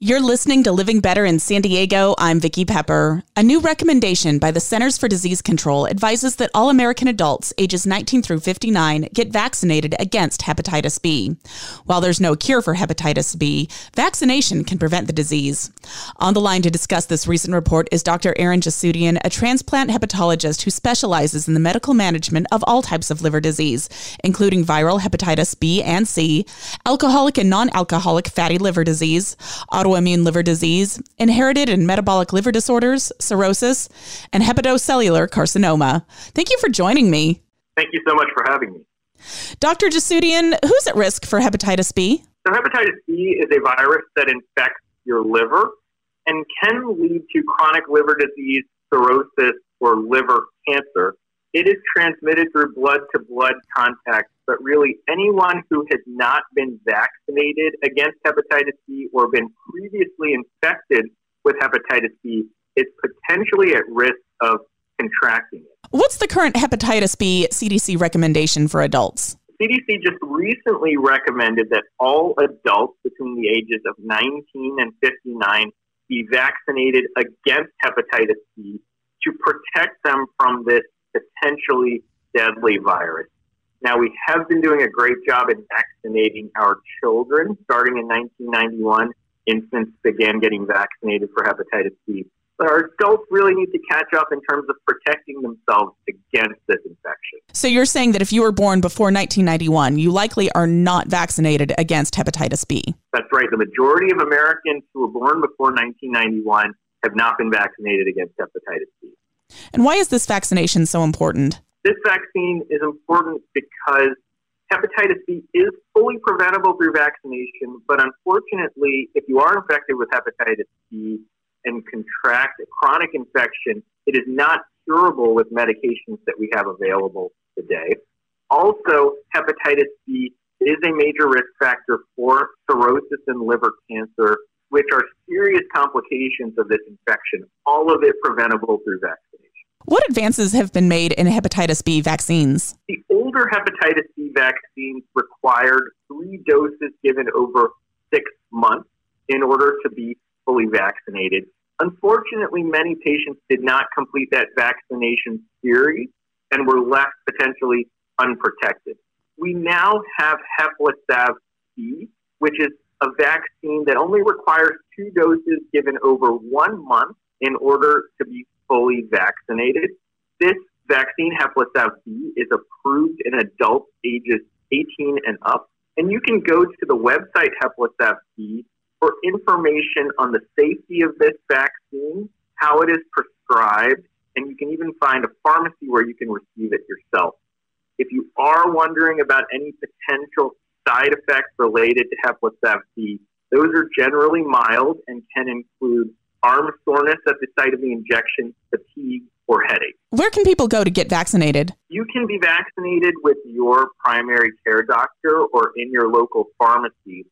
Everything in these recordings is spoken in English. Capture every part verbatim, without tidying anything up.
You're listening to Living Better in San Diego. I'm Vicki Pepper. A new recommendation by the Centers for Disease Control advises that all American adults ages nineteen through fifty-nine get vaccinated against hepatitis B. While there's no cure for hepatitis B, vaccination can prevent the disease. On the line to discuss this recent report is Doctor Arun Jesudian, a transplant hepatologist who specializes in the medical management of all types of liver disease, including viral hepatitis B and C, alcoholic and non-alcoholic fatty liver disease, autoimmune autoimmune liver disease, inherited and metabolic liver disorders, cirrhosis, and hepatocellular carcinoma. Thank you for joining me. Thank you so much for having me. Doctor Jesudian, who's at risk for hepatitis B? So hepatitis B is a virus that infects your liver and can lead to chronic liver disease, cirrhosis, or liver cancer. It is transmitted through blood-to-blood contact, but really anyone who has not been vaccinated against hepatitis B or been previously infected with hepatitis B is potentially at risk of contracting it. What's the current hepatitis B C D C recommendation for adults? C D C just recently recommended that all adults between the ages of nineteen and fifty-nine be vaccinated against hepatitis B to protect them from this potentially deadly virus. Now, we have been doing a great job in vaccinating our children. Starting in nineteen ninety-one, infants began getting vaccinated for hepatitis B. But our adults really need to catch up in terms of protecting themselves against this infection. So you're saying that if you were born before nineteen ninety-one, you likely are not vaccinated against hepatitis B. That's right. The majority of Americans who were born before nineteen ninety-one have not been vaccinated against hepatitis B. And why is this vaccination so important? This vaccine is important because hepatitis B is fully preventable through vaccination, but unfortunately, if you are infected with hepatitis B and contract a chronic infection, it is not curable with medications that we have available today. Also, hepatitis B is a major risk factor for cirrhosis and liver cancer, which are serious complications of this infection, all of it preventable through vaccination. What advances have been made in hepatitis B vaccines? The older hepatitis B vaccines required three doses given over six months in order to be fully vaccinated. Unfortunately, many patients did not complete that vaccination series and were left potentially unprotected. We now have Heplisav-B, which is a vaccine that only requires two doses given over one month in order to be fully vaccinated. This vaccine, Heplisav-B, is approved in adults ages eighteen and up, and you can go to the website Heplisav-B for information on the safety of this vaccine, how it is prescribed, and you can even find a pharmacy where you can receive it yourself. If you are wondering about any potential side effects related to Heplisav-B, those are generally mild and can include arm soreness at the site of the injection, fatigue, or headache. Where can people go to get vaccinated? You can be vaccinated with your primary care doctor or in your local pharmacy.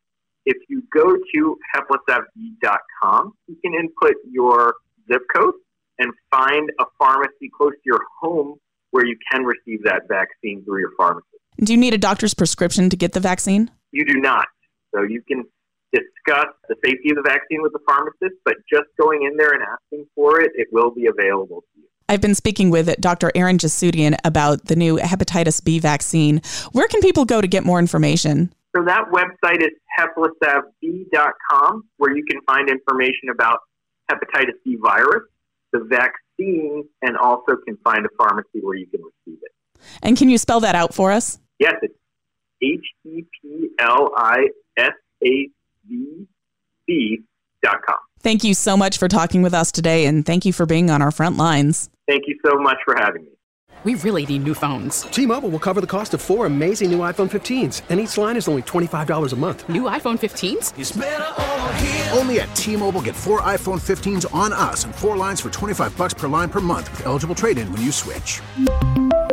If you go to heplisavb dot com, you can input your zip code and find a pharmacy close to your home where you can receive that vaccine through your pharmacy. Do you need a doctor's prescription to get the vaccine? You do not. So you can discuss the safety of the vaccine with the pharmacist, but just going in there and asking for it, it will be available to you. I've been speaking with Doctor Arun Jesudian about the new hepatitis B vaccine. Where can people go to get more information? So that website is heplisavb dot com, where you can find information about hepatitis B virus, the vaccine, and also can find a pharmacy where you can receive it. And can you spell that out for us? Yes, it's H E P L I S A V B dot com. Thank you so much for talking with us today, and thank you for being on our front lines. Thank you so much for having me. We really need new phones. T-Mobile will cover the cost of four amazing new iPhone fifteens, and each line is only twenty-five dollars a month. New iPhone fifteens? It's better over here. Only at T-Mobile, get four iPhone fifteens on us and four lines for twenty-five bucks per line per month with eligible trade-in when you switch.